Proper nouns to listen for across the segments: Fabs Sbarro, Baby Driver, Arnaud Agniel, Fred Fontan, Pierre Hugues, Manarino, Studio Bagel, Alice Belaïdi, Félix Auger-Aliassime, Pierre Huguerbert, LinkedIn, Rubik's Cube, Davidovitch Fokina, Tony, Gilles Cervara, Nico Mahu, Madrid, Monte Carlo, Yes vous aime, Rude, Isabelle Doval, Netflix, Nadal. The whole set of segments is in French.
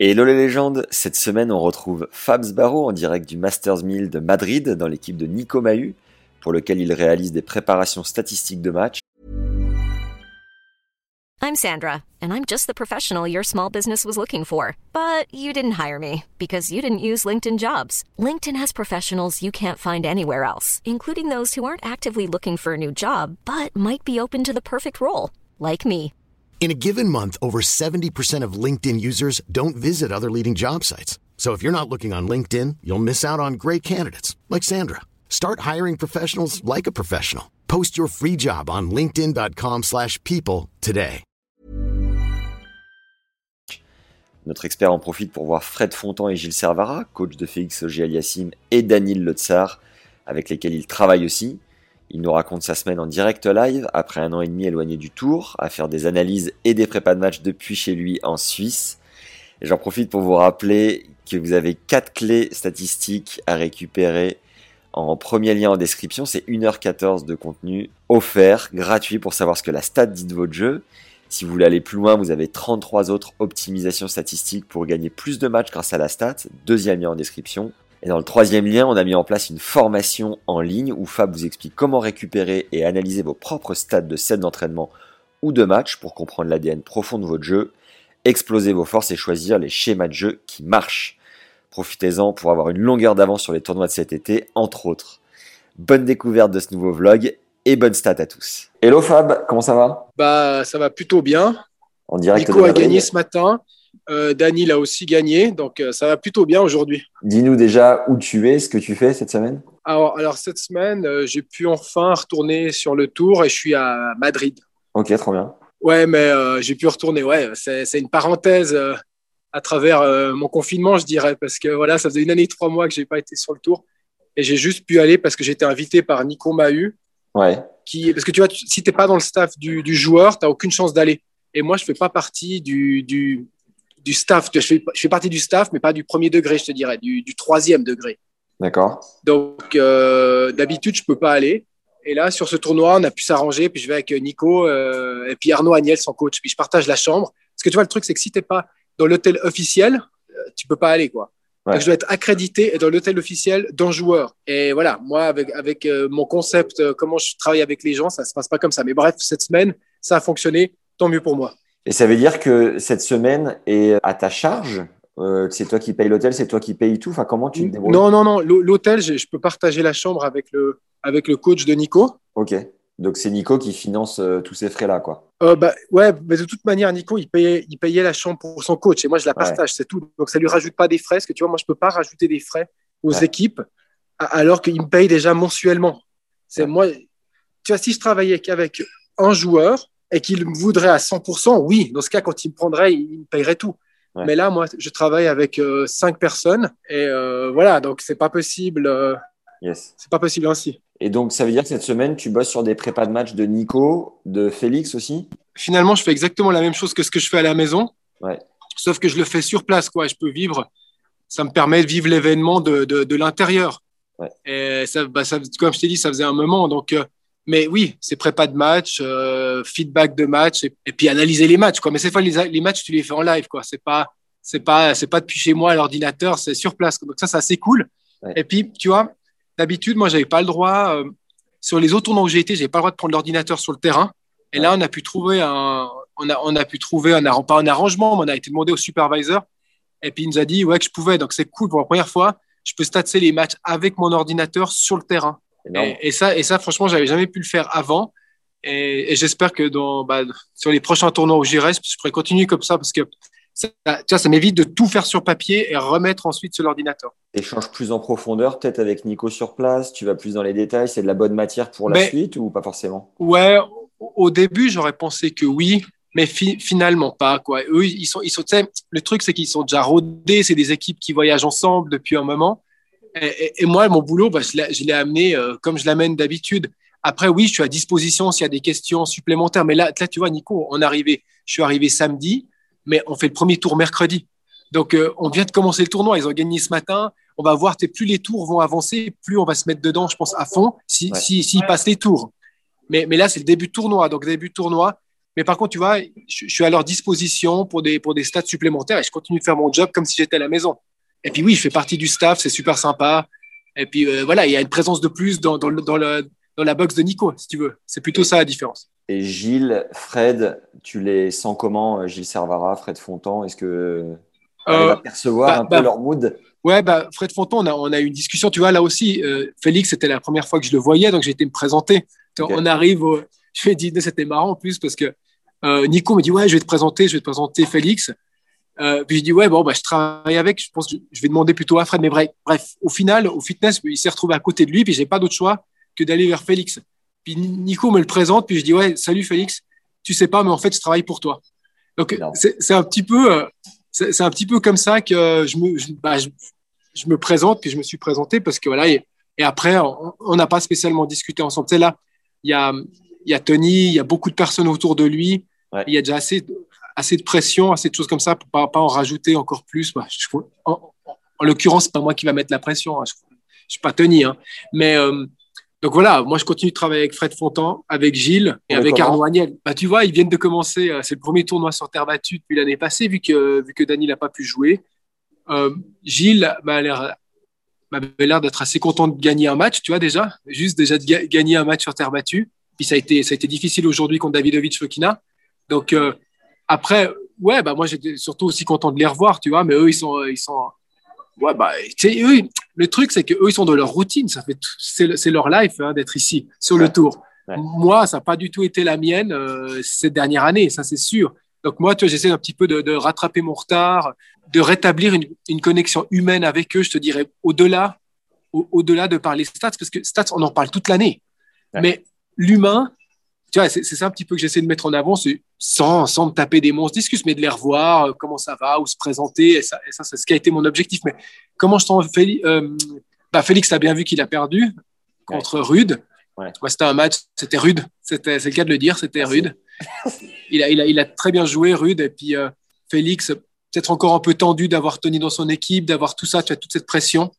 Et hello les légendes, cette semaine on retrouve Fabs Sbarro en direct du Masters 1000 de Madrid dans l'équipe de Nico Mahu, pour lequel il réalise des préparations statistiques de match. I'm Sandra, and I'm just the professional your small business was looking for. But you didn't hire me, because you didn't use LinkedIn Jobs. LinkedIn has professionals you can't find anywhere else, including those who aren't actively looking for a new job, but might be open to the perfect role, like me. In a given month, over 70% of LinkedIn users don't visit other leading job sites. So if you're not looking on LinkedIn, you'll miss out on great candidates, like Sandra. Start hiring professionals like a professional. Post your free job on linkedin.com/people today. Notre expert en profite pour voir Fred Fontan et Gilles Cervara, coach de Félix Auger-Aliassime et Daniel Le Tsar, avec lesquels il travaille aussi. Il nous raconte sa semaine en direct live, après 1 an et demi éloigné du tour, à faire des analyses et des prépas de match depuis chez lui en Suisse. Et j'en profite pour vous rappeler que vous avez 4 clés statistiques à récupérer en premier lien en description. C'est 1h14 de contenu offert, gratuit, pour savoir ce que la stat dit de votre jeu. Si vous voulez aller plus loin, vous avez 33 autres optimisations statistiques pour gagner plus de matchs grâce à la stat. 2e lien en description. Et dans le 3e lien, on a mis en place une formation en ligne où Fab vous explique comment récupérer et analyser vos propres stats de sets d'entraînement ou de match pour comprendre l'ADN profond de votre jeu, exploser vos forces et choisir les schémas de jeu qui marchent. Profitez-en pour avoir une longueur d'avance sur les tournois de cet été, entre autres. Bonne découverte de ce nouveau vlog et bonne stat à tous. Hello Fab, comment ça va ? Bah, ça va plutôt bien. En direct Nico a gagné ce matin. Dany l'a aussi gagné, donc ça va plutôt bien aujourd'hui. Dis-nous déjà où tu es, ce que tu fais cette semaine. Alors cette semaine, j'ai pu enfin retourner sur le tour et je suis à Madrid. Ok, trop bien. Ouais, mais j'ai pu retourner, ouais, c'est une parenthèse à travers mon confinement, je dirais, parce que voilà, ça faisait 1 an et 3 mois que je n'ai pas été sur le tour et j'ai juste pu aller parce que j'étais invité par Nico Mahu. Ouais. Parce que tu vois, si tu n'es pas dans le staff du joueur, tu n'as aucune chance d'aller. Et moi, je ne fais pas partie du staff. Je fais partie du staff, mais pas du premier degré, je te dirais, du 3e degré. D'accord. Donc, d'habitude, je ne peux pas aller. Et là, sur ce tournoi, on a pu s'arranger. Puis je vais avec Nico et puis Arnaud Agniel, son coach. Puis je partage la chambre. Parce que tu vois, le truc, c'est que si tu n'es pas dans l'hôtel officiel, tu ne peux pas aller, quoi. Ouais. Donc, je dois être accrédité et dans l'hôtel officiel d'un joueur. Et voilà, moi, avec mon concept, comment je travaille avec les gens, ça ne se passe pas comme ça. Mais bref, cette semaine, ça a fonctionné. Tant mieux pour moi. Et ça veut dire que cette semaine est à ta charge ? C'est toi qui payes l'hôtel, c'est toi qui payes tout ? Enfin, comment tu te débrouilles ? Non. L'hôtel, je peux partager la chambre avec le coach de Nico. Ok. Donc, c'est Nico qui finance tous ces frais-là, quoi. Ouais, mais de toute manière, Nico, il payait la chambre pour son coach et moi, je la partage, ouais. C'est tout. Donc, ça ne lui rajoute pas des frais parce que, tu vois, moi, je ne peux pas rajouter des frais aux équipes alors qu'il me paye déjà mensuellement. Moi, tu vois, si je travaillais qu'avec un joueur et qu'il me voudrait à 100%, oui, dans ce cas, quand il me prendrait, il me payerait tout. Ouais. Mais là, moi, je travaille avec 5 personnes et voilà, donc, ce n'est pas possible. Yes. C'est pas possible ainsi. Et donc, ça veut dire que cette semaine, tu bosses sur des prépas de match de Nico, de Félix aussi ? Finalement, je fais exactement la même chose que ce que je fais à la maison, ouais. Sauf que je le fais sur place, quoi. Je peux vivre, ça me permet de vivre l'événement de l'intérieur. Ouais. Et ça, comme je t'ai dit, ça faisait un moment. Donc, mais oui, c'est prépas de match, feedback de match et puis analyser les matchs, quoi. Mais cette fois, les matchs, tu les fais en live, quoi. C'est pas depuis chez moi à l'ordinateur, c'est sur place. Donc ça, c'est assez cool. Ouais. Et puis, tu vois. D'habitude, moi, je n'avais pas le droit, sur les autres tournois où j'ai été, je n'avais pas le droit de prendre l'ordinateur sur le terrain. Et là, on a pu trouver pas un arrangement, mais on a été demandé au supervisor. Et puis, il nous a dit ouais, que je pouvais. Donc, c'est cool. Pour la première fois, je peux statser les matchs avec mon ordinateur sur le terrain. Et ça, franchement, je n'avais jamais pu le faire avant. Et j'espère que sur les prochains tournois où j'irai, je pourrai continuer comme ça parce que ça m'évite de tout faire sur papier et remettre ensuite sur l'ordinateur. Échange plus en profondeur, peut-être avec Nico sur place, tu vas plus dans les détails, c'est de la bonne matière pour la suite ou pas forcément ? Ouais, au début, j'aurais pensé que oui, mais finalement pas, quoi. Eux, ils sont, tu sais, le truc, c'est qu'ils sont déjà rodés, c'est des équipes qui voyagent ensemble depuis un moment. Et moi, mon boulot, bah, je l'ai amené comme je l'amène d'habitude. Après, oui, je suis à disposition s'il y a des questions supplémentaires. Mais là, tu vois, Nico, je suis arrivé samedi, mais on fait le premier tour mercredi. Donc, on vient de commencer le tournoi. Ils ont gagné ce matin. On va voir, plus les tours vont avancer, plus on va se mettre dedans, je pense, à fond, s'ils passent les tours. Mais là, c'est le début de tournoi. Donc, début de tournoi. Mais par contre, tu vois, je suis à leur disposition pour des stats supplémentaires et je continue de faire mon job comme si j'étais à la maison. Et puis, oui, je fais partie du staff. C'est super sympa. Et puis, voilà, il y a une présence de plus dans la box de Nico, si tu veux. C'est plutôt ça la différence. Et Gilles, Fred, tu les sens comment, Gilles Cervara, Fred Fontan? Est-ce que tu arrives à percevoir un peu leur mood? Ouais, bah, Fred Fontan, on a eu une discussion. Tu vois, là aussi, Félix, c'était la première fois que je le voyais, donc j'ai été me présenter. Okay. On arrive au... Je lui ai dit, c'était marrant en plus, parce que Nico me dit, ouais, je vais te présenter Félix. Puis je dis, ouais, bon, bah, je travaille avec, je pense que je vais demander plutôt à Fred. Mais bref, au final, au fitness, il s'est retrouvé à côté de lui, puis j'ai pas d'autre choix que d'aller vers Félix. Puis Nico me le présente, puis je dis, ouais, salut Félix, tu sais pas, mais en fait, je travaille pour toi. Donc, c'est un petit peu comme ça que je me présente, puis je me suis présenté, parce que voilà, et après, on n'a pas spécialement discuté ensemble. Tu sais, là, il y a Tony, il y a beaucoup de personnes autour de lui, ouais. Il y a déjà assez de pression, assez de choses comme ça, pour pas en rajouter encore plus. Bah, en l'occurrence, c'est pas moi qui va mettre la pression, hein. Je suis pas Tony, hein. Mais... donc voilà, moi je continue de travailler avec Fred Fontan, avec Gilles et avec Arnaud Agniel. Bah, tu vois, ils viennent de commencer, c'est le premier tournoi sur terre battue depuis l'année passée, vu que Dany n'a pas pu jouer. Gilles m'avait l'air d'être assez content de gagner un match, tu vois déjà de gagner un match sur terre battue. Puis ça a été difficile aujourd'hui contre Davidovitch Fokina. Donc après, ouais, bah moi j'étais surtout aussi content de les revoir, tu vois, mais eux ils sont ouais, bah, eux, le truc, c'est qu'eux, ils sont dans leur routine. C'est leur life, hein, d'être ici, sur le tour. Ouais. Moi, ça n'a pas du tout été la mienne ces dernières années, ça, c'est sûr. Donc, moi, tu vois, j'essaie un petit peu de rattraper mon retard, de rétablir une connexion humaine avec eux, je te dirais, au-delà de parler stats, parce que stats, on en parle toute l'année. Ouais. Mais l'humain, tu vois, c'est ça un petit peu que j'essaie de mettre en avant, sans me taper des monstres discusses, mais de les revoir, comment ça va, ou se présenter. Et ça, c'est ce qui a été mon objectif. Mais comment je t'en fais, bah, Félix a bien vu qu'il a perdu contre Rude. Ouais. Tu vois, c'était un match, c'était rude. C'est le cas de le dire, c'était rude. Il a très bien joué, Rude. Et puis Félix, peut-être encore un peu tendu d'avoir Tony dans son équipe, d'avoir tout ça, tu as toute cette pression.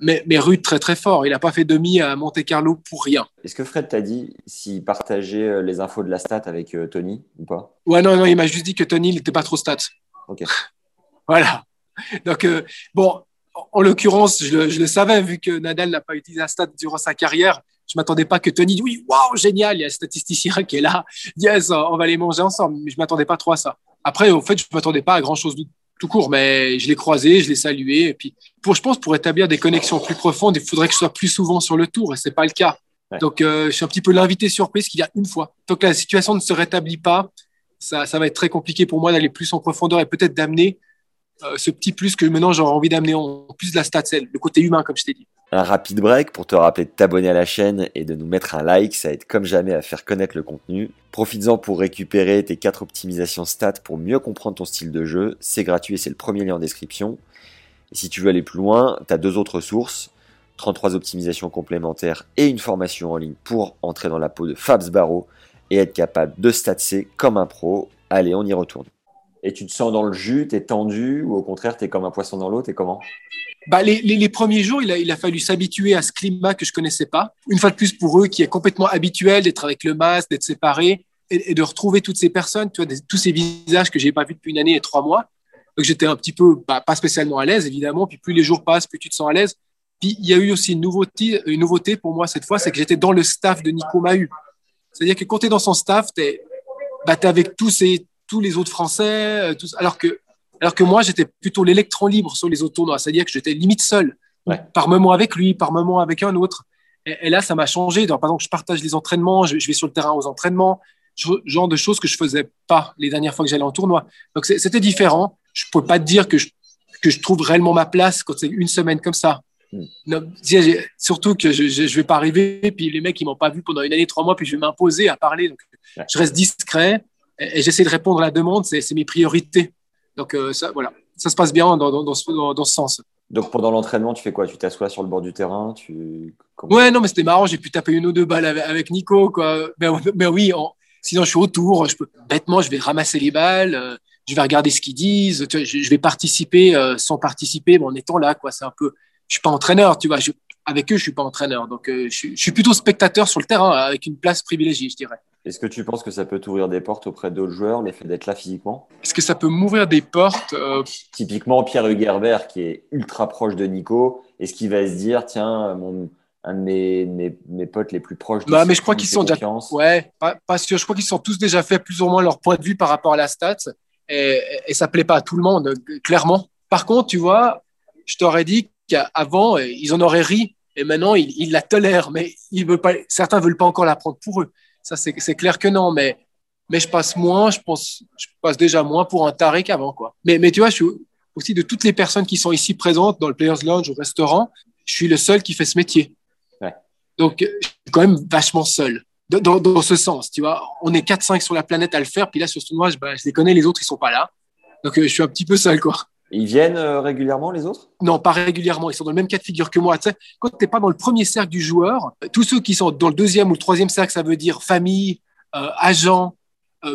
Mais Rude, très très fort. Il n'a pas fait demi à Monte Carlo pour rien. Est-ce que Fred t'a dit s'il partageait les infos de la stat avec Tony ou pas? Ouais, non, il m'a juste dit que Tony n'était pas trop stat. Ok. Voilà. Donc, bon, en l'occurrence, je le savais, vu que Nadal n'a pas utilisé la stat durant sa carrière. Je ne m'attendais pas que Tony dise oui, waouh, génial, il y a un statisticien qui est là. Yes, on va les manger ensemble. Mais je ne m'attendais pas trop à ça. Après, au fait, je ne m'attendais pas à grand-chose d'autre. Tout court, mais je l'ai croisé, je l'ai salué. Et puis, je pense, pour établir des connexions plus profondes, il faudrait que je sois plus souvent sur le tour, et c'est pas le cas. Ouais. Donc, je suis un petit peu l'invité surprise qu'il y a une fois. Donc, la situation ne se rétablit pas. Ça va être très compliqué pour moi d'aller plus en profondeur et peut-être d'amener ce petit plus que maintenant j'aurais envie d'amener en plus de la statcelle, le côté humain, comme je t'ai dit. Un rapide break pour te rappeler de t'abonner à la chaîne et de nous mettre un like, ça aide comme jamais à faire connaître le contenu. Profites-en pour récupérer tes 4 optimisations stats pour mieux comprendre ton style de jeu, c'est gratuit et c'est le premier lien en description. Et si tu veux aller plus loin, tu as 2 autres sources, 33 optimisations complémentaires et une formation en ligne pour entrer dans la peau de Fabs Sbarro et être capable de statser comme un pro. Allez, on y retourne. Et tu te sens dans le jus, t'es tendu ou au contraire, t'es comme un poisson dans l'eau, t'es comment? Bah, les premiers jours, il a fallu s'habituer à ce climat que je connaissais pas. Une fois de plus pour eux, qui est complètement habituel d'être avec le masque, d'être séparé et de retrouver toutes ces personnes, tu vois, tous ces visages que j'ai pas vus depuis une année et 3 mois. Donc, j'étais un petit peu, bah, pas spécialement à l'aise, évidemment. Puis plus les jours passent, plus tu te sens à l'aise. Puis il y a eu aussi une nouveauté pour moi cette fois, c'est que j'étais dans le staff de Nico Mahu. C'est-à-dire que quand t'es dans son staff, t'es avec tous les autres Français, alors que moi, j'étais plutôt l'électron libre sur les autres tournois. C'est-à-dire que j'étais limite seul, par moment avec lui, par moment avec un autre. Et là, ça m'a changé. Donc, par exemple, je partage les entraînements, je vais sur le terrain aux entraînements, genre de choses que je ne faisais pas les dernières fois que j'allais en tournoi. Donc, c'était différent. Je ne pouvais pas te dire que je trouve réellement ma place quand c'est une semaine comme ça. Non, surtout que je ne vais pas arriver, puis les mecs, ils ne m'ont pas vu pendant une année, 3 mois, puis je vais m'imposer à parler. Donc, je reste discret. et j'essaie de répondre à la demande, c'est mes priorités. Donc ça, voilà, ça se passe bien dans ce sens. Donc pendant l'entraînement, tu fais quoi? Tu t'assois sur le bord du terrain, tu... Comment... Ouais, non, mais c'était marrant, j'ai pu taper une ou deux balles avec Nico, quoi. Mais oui, sinon je suis autour, bêtement je vais ramasser les balles, je vais regarder ce qu'ils disent, je vais participer sans participer, mais en étant là, quoi. C'est un peu... Je suis pas entraîneur, tu vois, avec eux je suis pas entraîneur, donc je suis plutôt spectateur sur le terrain, avec une place privilégiée, je dirais. Est-ce que tu penses que ça peut t'ouvrir des portes auprès d'autres joueurs, le fait d'être là physiquement? Est-ce que ça peut m'ouvrir des portes Typiquement, Pierre Huguerbert, qui est ultra proche de Nico, est-ce qu'il va se dire, tiens, un de mes potes les plus proches de Nico? Bah, mais je crois qu'ils sont déjà. Ouais, pas sûr. Je crois qu'ils sont tous déjà fait plus ou moins leur point de vue par rapport à la stat, et ça plaît pas à tout le monde, clairement. Par contre, tu vois, je t'aurais dit qu'avant, ils en auraient ri, et maintenant, ils la tolèrent, mais certains veulent pas encore la prendre pour eux. Ça, c'est clair que non, mais je passe déjà moins pour un taré qu'avant, quoi. Mais tu vois, je suis aussi, de toutes les personnes qui sont ici présentes dans le Players Lounge, au restaurant, je suis le seul qui fait ce métier. Ouais. Donc, je suis quand même vachement seul dans ce sens, tu vois. On est 4-5 sur la planète à le faire, puis là, sur ce tournoi, je les connais, les autres, ils sont pas là. Donc, je suis un petit peu seul, quoi. Ils viennent régulièrement, les autres? Non, pas régulièrement. Ils sont dans le même cas de figure que moi. Tu sais, quand tu n'es pas dans le premier cercle du joueur, tous ceux qui sont dans le deuxième ou le troisième cercle, ça veut dire famille, agent,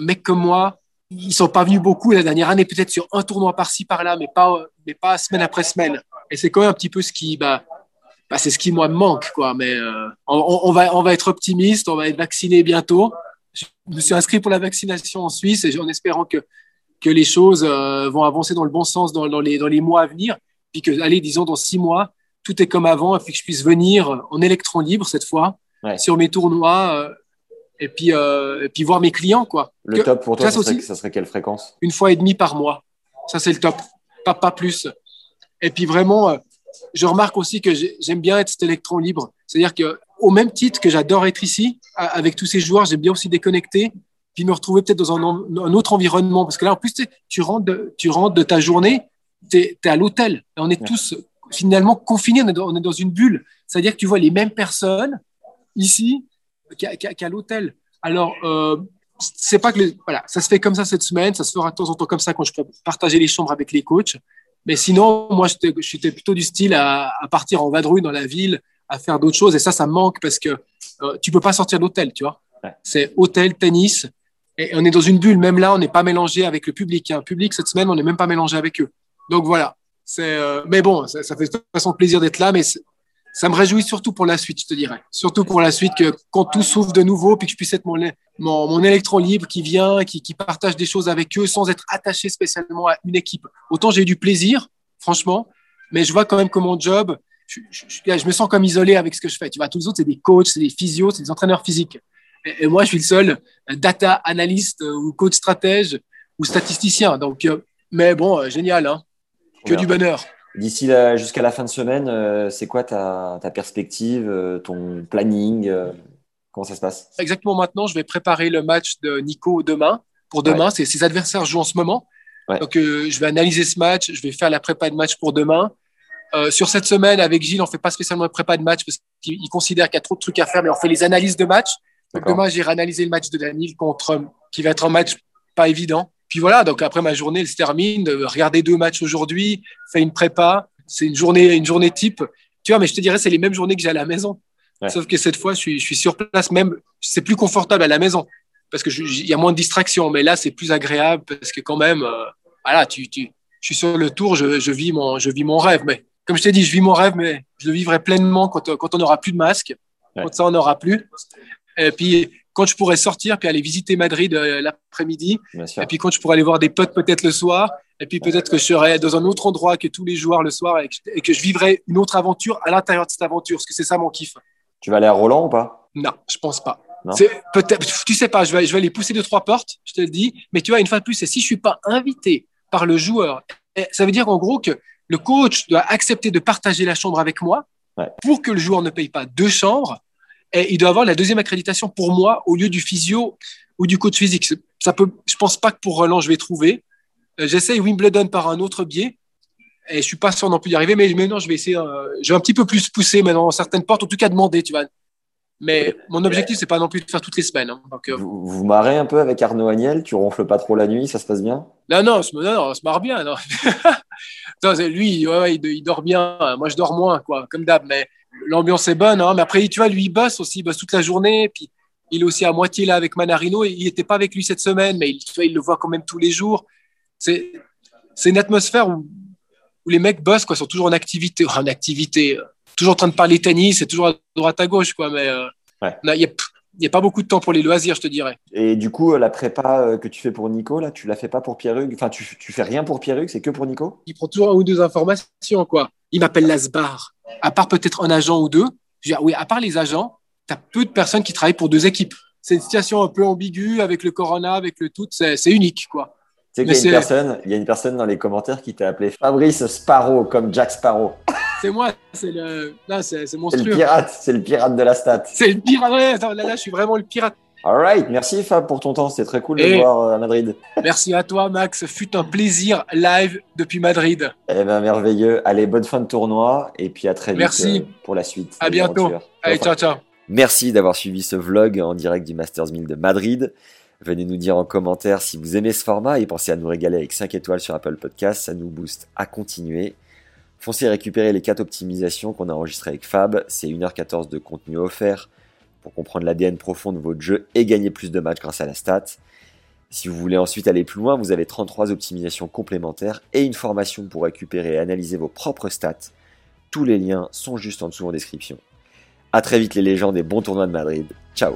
mec comme moi, ils ne sont pas venus beaucoup la dernière année, peut-être sur un tournoi par-ci, par-là, mais pas semaine après semaine. Et c'est quand même un petit peu ce qui, c'est ce qui, moi, me manque, quoi. Mais on va être optimiste, on va être vacciné bientôt. Je me suis inscrit pour la vaccination en Suisse et en espérant que les choses vont avancer dans le bon sens dans les mois à venir, puis que, allez, disons, dans 6 mois, tout est comme avant, et puis que je puisse venir en électron libre cette fois, ouais, sur mes tournois, et puis voir mes clients, quoi. Le top pour toi, ça serait quelle fréquence? 1,5 fois par mois. Ça, c'est le top. Pas plus. Et puis vraiment, je remarque aussi que j'aime bien être cet électron libre. C'est-à-dire qu'au même titre que j'adore être ici, avec tous ces joueurs, j'aime bien aussi déconnecter, puis me retrouver peut-être dans un autre environnement. Parce que là, en plus, tu rentres de ta journée, t'es à l'hôtel. Et on est tous finalement confinés, on est dans une bulle. C'est-à-dire que tu vois les mêmes personnes ici qu'à l'hôtel. Alors, c'est pas que... Voilà, ça se fait comme ça cette semaine, ça se fera de temps en temps comme ça quand je peux partager les chambres avec les coachs. Mais sinon, moi, j'étais plutôt du style à partir en vadrouille dans la ville, à faire d'autres choses. Et ça me manque parce que tu peux pas sortir de l'hôtel, tu vois. Ouais. C'est hôtel, tennis... Et on est dans une bulle, même là, on n'est pas mélangé avec le public. Un public, cette semaine, on n'est même pas mélangé avec eux. Donc voilà. Mais bon, ça fait de toute façon plaisir d'être là, mais ça me réjouit surtout pour la suite, je te dirais. Surtout pour la suite, que quand tout s'ouvre de nouveau, puis que je puisse être mon électron libre qui vient, qui partage des choses avec eux sans être attaché spécialement à une équipe. Autant j'ai eu du plaisir, franchement, mais je vois quand même que mon job, je me sens comme isolé avec ce que je fais. Tu vois, tous les autres, c'est des coachs, c'est des physios, c'est des entraîneurs physiques. Et moi, je suis le seul data analyste ou coach stratège ou statisticien. Donc, mais bon, génial, hein. Que du bonheur. D'ici là, jusqu'à la fin de semaine, c'est quoi ta perspective, ton planning, comment ça se passe? Exactement, maintenant, je vais préparer le match de Nico demain. Pour demain, ouais. Ses adversaires jouent en ce moment. Ouais. Donc, je vais analyser ce match. Je vais faire la prépa de match pour demain. Sur cette semaine, avec Gilles, on ne fait pas spécialement la prépa de match parce qu'il considère qu'il y a trop de trucs à faire, mais on fait les analyses de match. Donc demain, j'irai analyser le match de Daniel qui va être un match pas évident. Puis voilà, donc après ma journée, elle se termine. Regarder 2 matchs aujourd'hui, faire une prépa, c'est une journée type. Tu vois, mais je te dirais, c'est les mêmes journées que j'ai à la maison. Ouais. Sauf que cette fois, je suis sur place, même, c'est plus confortable à la maison parce que il y a moins de distractions. Mais là, c'est plus agréable parce que quand même, voilà, je suis sur le tour, je vis mon rêve. Mais comme je t'ai dit, je vis mon rêve, mais je le vivrai pleinement quand on n'aura plus de masque, ouais, quand ça on n'aura plus. Et puis, quand je pourrais sortir, puis aller visiter Madrid l'après-midi. Et puis, quand je pourrais aller voir des potes peut-être le soir. Et puis, peut-être que je serais dans un autre endroit que tous les joueurs le soir et que je vivrais une autre aventure à l'intérieur de cette aventure. Parce que c'est ça mon kiff. Tu vas aller à Roland ou pas? Non, je pense pas. Non. Peut-être, tu sais pas, je vais aller pousser 2-3 portes, je te le dis. Mais tu vois, une fois de plus, c'est si je suis pas invité par le joueur, ça veut dire en gros que le coach doit accepter de partager la chambre avec moi, ouais, pour que le joueur ne paye pas 2 chambres. Et il doit avoir la deuxième accréditation pour moi au lieu du physio ou du coach physique. Ça peut, je pense pas que pour Roland, je vais trouver. J'essaye Wimbledon par un autre biais et je suis pas sûr non plus d'y arriver. Mais maintenant, je vais essayer, je vais un petit peu plus pousser maintenant certaines portes, en tout cas demander, tu vois, Mais mon objectif, c'est pas non plus de faire toutes les semaines. Hein. Donc, vous marrez un peu avec Arnaud Agniel? Tu ronfles pas trop la nuit? Ça se passe bien? Non, on se marre bien. Non. Non, lui, ouais, il dort bien. Moi, je dors moins, quoi, comme d'hab. Mais l'ambiance est bonne. Hein. Mais après, tu vois, lui, il bosse aussi. Il bosse toute la journée. Puis, il est aussi à moitié là avec Manarino. Il n'était pas avec lui cette semaine, mais tu vois, il le voit quand même tous les jours. C'est une atmosphère où les mecs bossent, quoi, sont toujours en activité. Toujours en train de parler tennis, c'est toujours à droite à gauche, quoi. Mais il n'y a pas beaucoup de temps pour les loisirs, je te dirais. Et du coup, la prépa que tu fais pour Nico, là, tu la fais pas pour Pierre Hugues? Enfin, tu fais rien pour Pierre Hugues, c'est que pour Nico? Il prend toujours un ou deux informations, quoi. Il m'appelle Lasbar. À part peut-être un agent ou deux, je veux dire, oui, à part les agents, tu as peu de personnes qui travaillent pour deux équipes. C'est une situation un peu ambiguë avec le corona, avec le tout, c'est unique, quoi. Tu sais qu'il y a une personne dans les commentaires qui t'a appelé Fabrice Sbarro, comme Jack Sparrow. C'est moi, c'est monstrueux. C'est le pirate de la stat. C'est le pirate, ouais, là, je suis vraiment le pirate. All right, merci Fab pour ton temps, c'était très cool de te voir à Madrid. Merci à toi Max, ce fut un plaisir live depuis Madrid. Eh bien merveilleux, allez, bonne fin de tournoi et puis à très vite pour la suite. À bientôt, allez, ciao. Merci d'avoir suivi ce vlog en direct du Masters 1000 de Madrid. Venez nous dire en commentaire si vous aimez ce format et pensez à nous régaler avec 5 étoiles sur Apple Podcast, ça nous booste à continuer. Foncez récupérer les 4 optimisations qu'on a enregistrées avec Fab, c'est 1h14 de contenu offert pour comprendre l'ADN profond de votre jeu et gagner plus de matchs grâce à la stat. Si vous voulez ensuite aller plus loin, vous avez 33 optimisations complémentaires et une formation pour récupérer et analyser vos propres stats. Tous les liens sont juste en dessous en description. A très vite les légendes et bon tournoi de Madrid. Ciao.